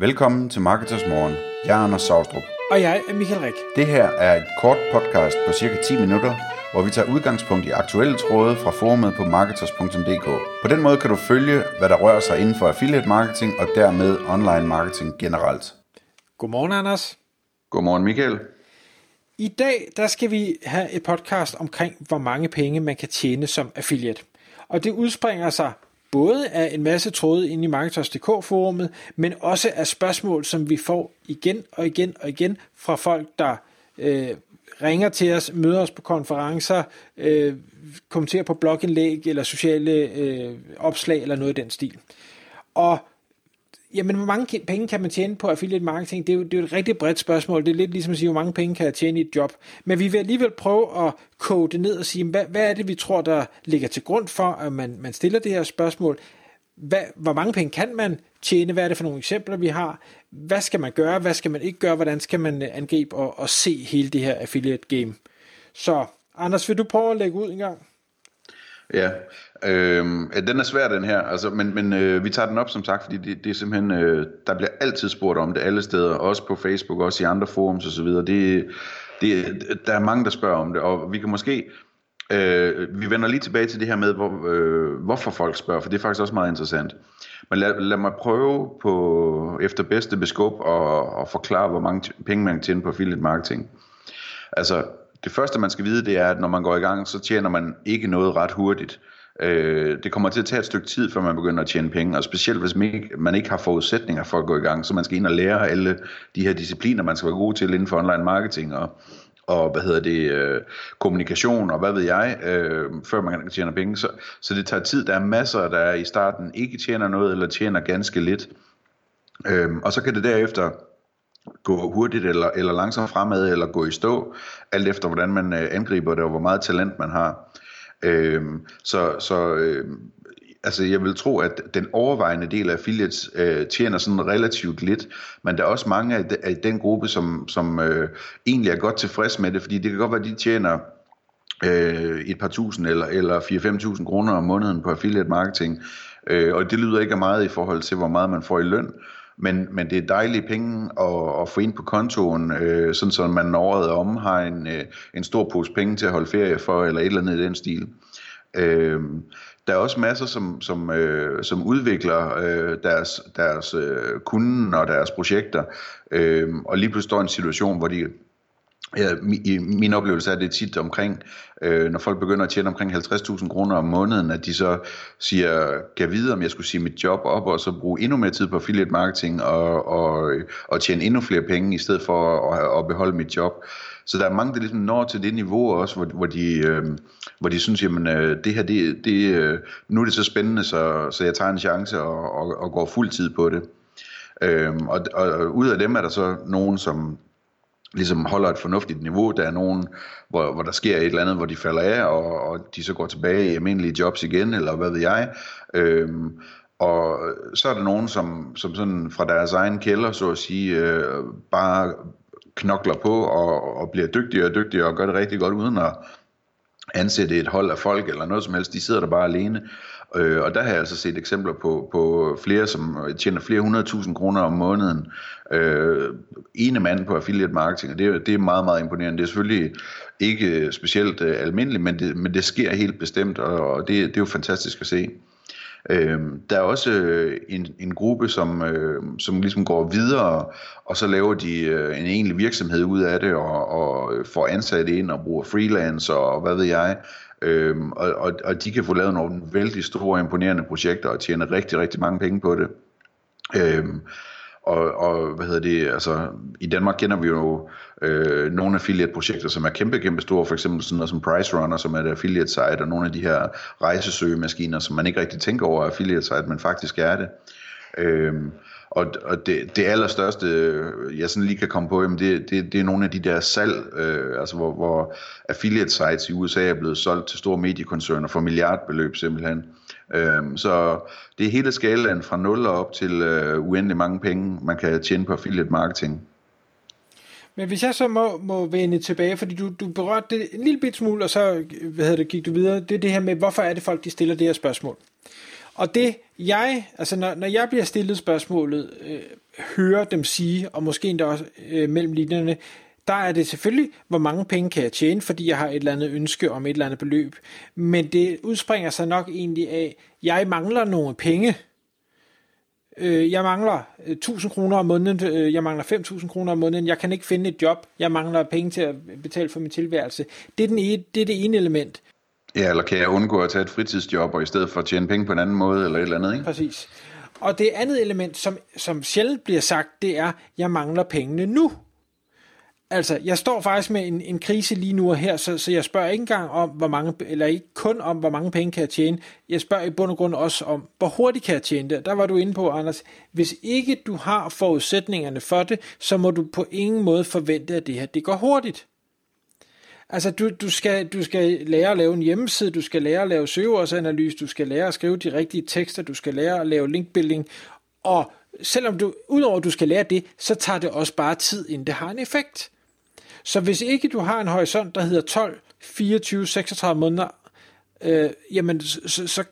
Velkommen til Marketers Morgen. Jeg er Anders Saustrup. Og jeg er Michael Rik. Det her er et kort podcast på cirka 10 minutter, hvor vi tager udgangspunkt i aktuelle tråde fra forumet på Marketers.dk. På den måde kan du følge, hvad der rører sig inden for affiliate marketing og dermed online marketing generelt. Godmorgen, Anders. Godmorgen, Michael. I dag der skal vi have et podcast omkring, hvor mange penge man kan tjene som affiliate. Og det udspringer sig både af en masse tråde inde i Marketers.dk-forummet, men også af spørgsmål, som vi får igen fra folk, der ringer til os, møder os på konferencer, kommenterer på blogindlæg eller sociale opslag eller noget af den stil. Og jamen, hvor mange penge kan man tjene på affiliate marketing? Det er jo et rigtig bredt spørgsmål. Det er lidt ligesom at sige, hvor mange penge kan jeg tjene i et job? Men vi vil alligevel prøve at koge det ned og sige, hvad er det, vi tror, der ligger til grund for, at man stiller det her spørgsmål? Hvor mange penge kan man tjene? Hvad er det for nogle eksempler, vi har? Hvad skal man gøre? Hvad skal man ikke gøre? Hvordan skal man angribe og se hele det her affiliate game? Så Anders, vil du prøve at lægge ud en gang? Ja, den er svær, den her, altså, men vi tager den op som sagt, fordi det er simpelthen, der bliver altid spurgt om det alle steder, også på Facebook, også i andre forums osv. Der er mange, der spørger om det, og vi kan måske, vi vender lige tilbage til det her med, hvorfor folk spørger, for det er faktisk også meget interessant. Men lad mig prøve på, efter bedste beskub, at forklare, hvor mange penge man kan tjene på affiliate marketing. Altså, det første, man skal vide, det er, at når man går i gang, så tjener man ikke noget ret hurtigt. Det kommer til at tage et stykke tid, før man begynder at tjene penge, og specielt hvis man ikke har forudsætninger for at gå i gang, så man skal ind og lære alle de her discipliner, man skal være god til inden for online marketing og kommunikation og hvad ved jeg, før man kan tjene penge. Så det tager tid. Der er masser, der i starten ikke tjener noget, eller tjener ganske lidt. Og så kan det derefter gå hurtigt eller langsomt fremad, eller gå i stå, alt efter hvordan man angriber det, og hvor meget talent man har. Altså jeg vil tro, at den overvejende del af affiliates tjener sådan relativt lidt, men der er også mange af den gruppe, som egentlig er godt tilfreds med det, fordi det kan godt være, at de tjener et par tusind eller 4-5.000 kroner om måneden på affiliate marketing, og det lyder ikke meget i forhold til, hvor meget man får i løn. Men det er dejlige penge at få ind på kontoen, sådan så man året om har en stor pose penge til at holde ferie for, eller et eller andet i den stil. Der er også masser, som udvikler deres kunden og deres projekter, og lige pludselig står en situation, hvor de... Ja, min oplevelse er, at det er tit omkring, når folk begynder at tjene omkring 50.000 kroner om måneden, at de så siger, kan jeg vide, om jeg skulle sige mit job op, og så bruge endnu mere tid på affiliate marketing og tjene endnu flere penge, i stedet for at beholde mit job. Så der er mange, der ligesom når til det niveau også, hvor de synes, jamen det her, nu er det så spændende, så jeg tager en chance og går fuld tid på det. Og ud af dem er der så nogen, som ligesom holder et fornuftigt niveau. Der er nogen, hvor der sker et eller andet, hvor de falder af, og de så går tilbage i almindelige jobs igen, eller hvad ved jeg. Og så er der nogen, som sådan fra deres egen kælder, så at sige, bare knokler på, og bliver dygtigere og dygtigere, og gør det rigtig godt, uden at ansætte et hold af folk, eller noget som helst. De sidder der bare alene. Og der har jeg altså set eksempler på flere, som tjener flere 100.000 kroner om måneden, ene mand på affiliate marketing, og det er meget, meget imponerende. Det er selvfølgelig ikke specielt almindeligt, men det sker helt bestemt, og det er jo fantastisk at se. Der er også en gruppe, som ligesom går videre, og så laver de en egentlig virksomhed ud af det, og får ansatte ind og bruger freelance og hvad ved jeg. Og de kan få lavet nogle vældig store, imponerende projekter og tjene rigtig, rigtig mange penge på det. Altså i Danmark kender vi jo nogle affiliate-projekter, som er kæmpe, kæmpe store, for eksempel sådan noget som Price Runner, som er et affiliate-site, og nogle af de her rejsesøgemaskiner, som man ikke rigtig tænker over affiliate-site, men faktisk er det. Det allerstørste, jeg sådan lige kan komme på, det er nogle af de der salg, altså hvor affiliate sites i USA er blevet solgt til store mediekoncerner for milliardbeløb simpelthen. Så det er hele skalaen fra 0 op til uendelig mange penge, man kan tjene på affiliate marketing. Men hvis jeg så må vende tilbage, fordi du berørte det en lille bit smule, og så gik du videre, det er det her med, hvorfor er det folk, de stiller det her spørgsmål? Og det jeg, altså når jeg bliver stillet spørgsmålet, hører dem sige, og måske endda også mellem linjerne, der er det selvfølgelig, hvor mange penge kan jeg tjene, fordi jeg har et eller andet ønske om et eller andet beløb. Men det udspringer sig nok egentlig af, jeg mangler nogle penge. Jeg mangler 1000 kroner om måneden, jeg mangler 5000 kroner om måneden, jeg kan ikke finde et job, jeg mangler penge til at betale for min tilværelse. Det er det ene element. Ja, eller kan jeg undgå at tage et fritidsjob, og i stedet for at tjene penge på en anden måde, eller et eller andet, ikke? Præcis. Og det andet element, som sjældent bliver sagt, det er, jeg mangler pengene nu. Altså, jeg står faktisk med en krise lige nu og her, så jeg spørger ikke engang om, hvor mange, eller ikke kun om, hvor mange penge kan jeg tjene. Jeg spørger i bund og grund også om, hvor hurtigt kan jeg tjene det. Der var du inde på, Anders. Hvis ikke du har forudsætningerne for det, så må du på ingen måde forvente, at det her det går hurtigt. Altså, du skal lære at lave en hjemmeside, du skal lære at lave søgeordsanalyse, du skal lære at skrive de rigtige tekster, du skal lære at lave linkbuilding, og selvom udover du skal lære det, så tager det også bare tid, inden det har en effekt. Så hvis ikke du har en horisont, der hedder 12, 24, 36 måneder, jamen så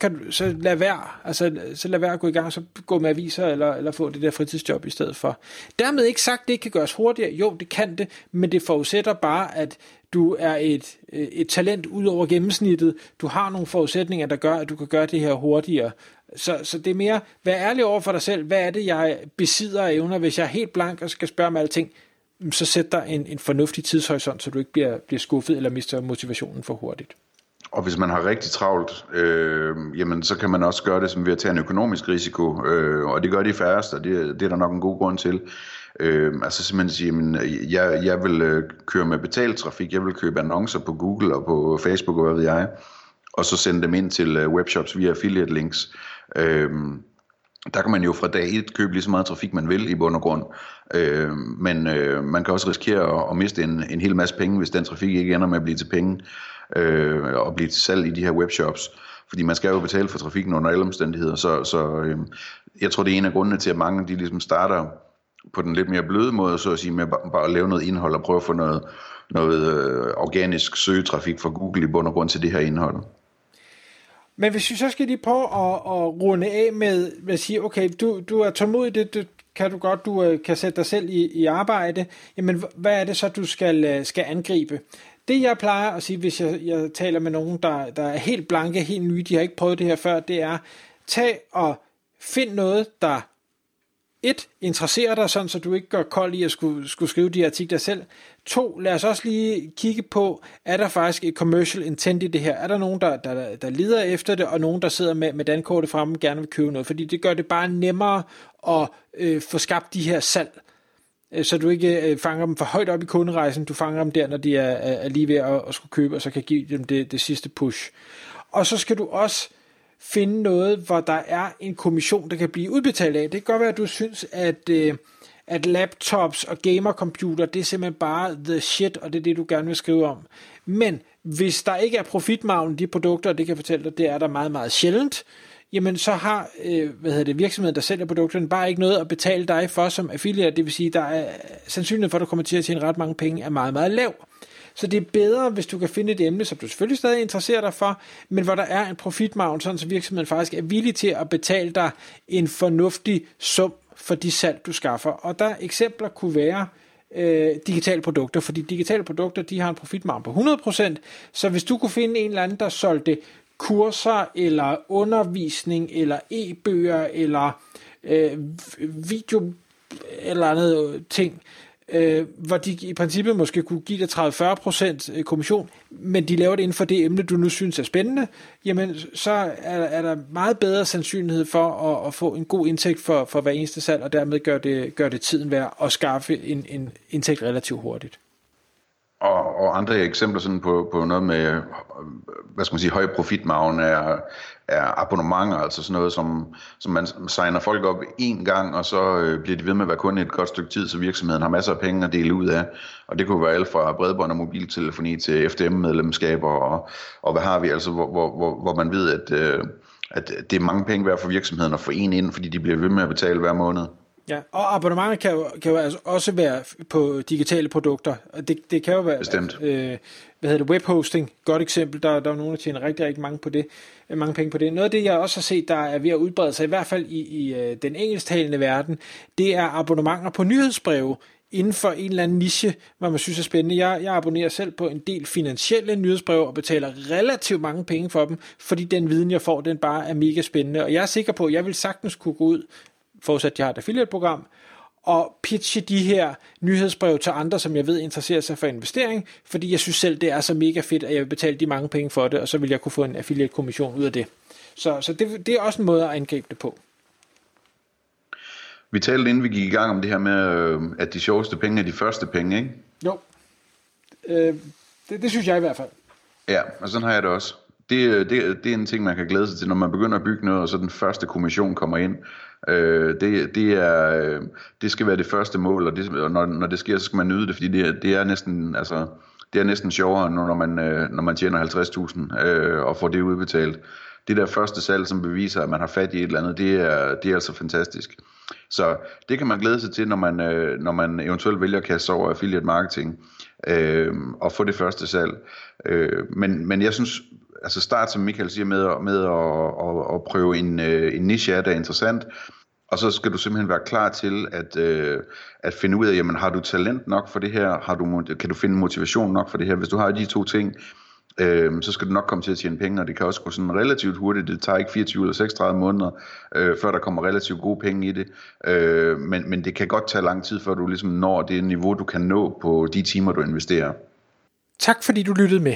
lad være. Altså, så lad være at gå i gang, så gå med aviser eller få det der fritidsjob i stedet for. Dermed ikke sagt, det ikke kan gøres hurtigere. Jo, det kan det, men det forudsætter bare, at du er et talent ud over gennemsnittet. Du har nogle forudsætninger, der gør, at du kan gøre det her hurtigere. Så det er mere, vær ærlig over for dig selv. Hvad er det, jeg besidder af evner? Hvis jeg er helt blank og skal spørge om alting, så sæt dig en fornuftig tidshorisont, så du ikke bliver skuffet eller mister motivationen for hurtigt. Og hvis man har rigtig travlt, jamen så kan man også gøre det som ved at tage en økonomisk risiko, og det gør de færreste, og det er der nok en god grund til. Altså simpelthen sige, at jeg vil køre med betalt trafik, jeg vil købe annoncer på Google og på Facebook og hvad ved jeg, og så sende dem ind til webshops via affiliate links. Der kan man jo fra dag 1 købe lige så meget trafik, man vil i bund og grund. Men man kan også risikere at miste en hel masse penge, hvis den trafik ikke ender med at blive til penge og blive til salg i de her webshops. Fordi man skal jo betale for trafikken under alle omstændigheder. Så jeg tror, det er en af grundene til, at mange de ligesom starter på den lidt mere bløde måde, så at sige, med bare at lave noget indhold og prøve at få noget organisk søgetrafik fra Google i bund og grund til det her indhold. Men hvis vi så skal lige prøve at runde af med at sige, okay, du er tålmodig, det kan du godt, du kan sætte dig selv i arbejde, jamen hvad er det så, du skal angribe? Det jeg plejer at sige, hvis jeg taler med nogen, der er helt blanke, helt nye, de har ikke prøvet det her før, det er, tag og find noget, der interesserer dig, sådan så du ikke går kold i at skulle skrive de artikler selv. 2, lad os også lige kigge på, er der faktisk et commercial intent i det her? Er der nogen, der leder efter det, og nogen, der sidder med dankortet fremme og gerne vil købe noget? Fordi det gør det bare nemmere at få skabt de her salg, så du ikke fanger dem for højt op i kunderejsen, du fanger dem der, når de er lige ved at skulle købe, og så kan give dem det sidste push. Og så skal du også finde noget, hvor der er en kommission, der kan blive udbetalt af. Det kan godt være, at du synes, at laptops og gamercomputer, det er simpelthen bare the shit, og det er det, du gerne vil skrive om. Men hvis der ikke er profitmargen, de produkter, og det kan jeg fortælle dig, det er der meget, meget sjældent, jamen så har virksomheden, der sælger produkterne, bare ikke noget at betale dig for som affiliate. Det vil sige, der er sandsynligheden for, at du kommer til at tjene ret mange penge, er meget, meget lav. Så det er bedre, hvis du kan finde et emne, som du selvfølgelig stadig interesserer dig for, men hvor der er en profitmargin, sådan så virksomheden faktisk er villig til at betale dig en fornuftig sum for de salg, du skaffer. Og der eksempler kunne være digitale produkter, fordi digitale produkter, de har en profitmargin på 100%, så hvis du kunne finde en eller anden, der solgte kurser, eller undervisning, eller e-bøger, eller video, eller andet ting, hvor de i princippet måske kunne give dig 30-40% kommission, men de laver det inden for det emne, du nu synes er spændende, jamen så er der meget bedre sandsynlighed for at få en god indtægt for hver eneste salg, og dermed gør det tiden værd at skaffe en indtægt relativt hurtigt. Og andre eksempler sådan på noget med, hvad skal man sige, høj profitmargen er abonnementer, altså sådan noget, som man signer folk op én gang, og så bliver de ved med at være kunde et godt stykke tid, så virksomheden har masser af penge at dele ud af. Og det kunne være alt fra bredbånd og mobiltelefoni til FDM-medlemskaber, og hvad har vi, altså hvor man ved, at det er mange penge værd for virksomheden at få en ind, fordi de bliver ved med at betale hver måned. Ja, og abonnementer kan jo altså også være på digitale produkter. Det kan jo være webhosting, godt eksempel. Der er nogen, der tjener rigtig, rigtig mange penge på det. Noget af det, jeg også har set, der er ved at udbrede sig, i hvert fald i den engelsktalende verden, det er abonnementer på nyhedsbreve inden for en eller anden niche, hvad man synes er spændende. Jeg abonnerer selv på en del finansielle nyhedsbreve og betaler relativt mange penge for dem, fordi den viden, jeg får, den bare er mega spændende. Og jeg er sikker på, at jeg vil sagtens kunne gå ud, forudsat jeg har et affiliate-program, og pitche de her nyhedsbrev til andre, som jeg ved interesserer sig for investering, fordi jeg synes selv, det er så mega fedt, at jeg vil betale de mange penge for det, og så vil jeg kunne få en affiliate-kommission ud af det. Så det er også en måde at angribe det på. Vi talte, inden vi gik i gang, om det her med, at de sjoveste penge er de første penge, ikke? Jo. Det synes jeg i hvert fald. Ja, og sådan har jeg det også. Det er en ting, man kan glæde sig til, når man begynder at bygge noget, og så den første kommission kommer ind. Det skal være det første mål, og når det sker, så skal man nyde det, fordi det er næsten... Altså, det er næsten sjovere, når man tjener 50.000 og får det udbetalt. Det der første salg, som beviser, at man har fat i et eller andet, det er altså fantastisk. Så det kan man glæde sig til, når man eventuelt vælger at kaste over affiliate marketing og få det første salg. Men jeg synes, altså start, som Michael siger, med at prøve en niche af, der er interessant. Og så skal du simpelthen være klar til at finde ud af, jamen, har du talent nok for det her? Kan du finde motivation nok for det her? Hvis du har de to ting, så skal du nok komme til at tjene penge, og det kan også gå sådan relativt hurtigt. Det tager ikke 24 eller 36 måneder, før der kommer relativt gode penge i det. Men det kan godt tage lang tid, før du ligesom når det niveau, du kan nå på de timer, du investerer. Tak fordi du lyttede med.